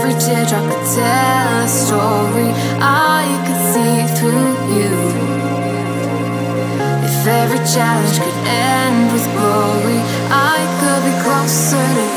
Every teardrop could tell a story. I could see through you. If every challenge could end with glory, I could be closer to you.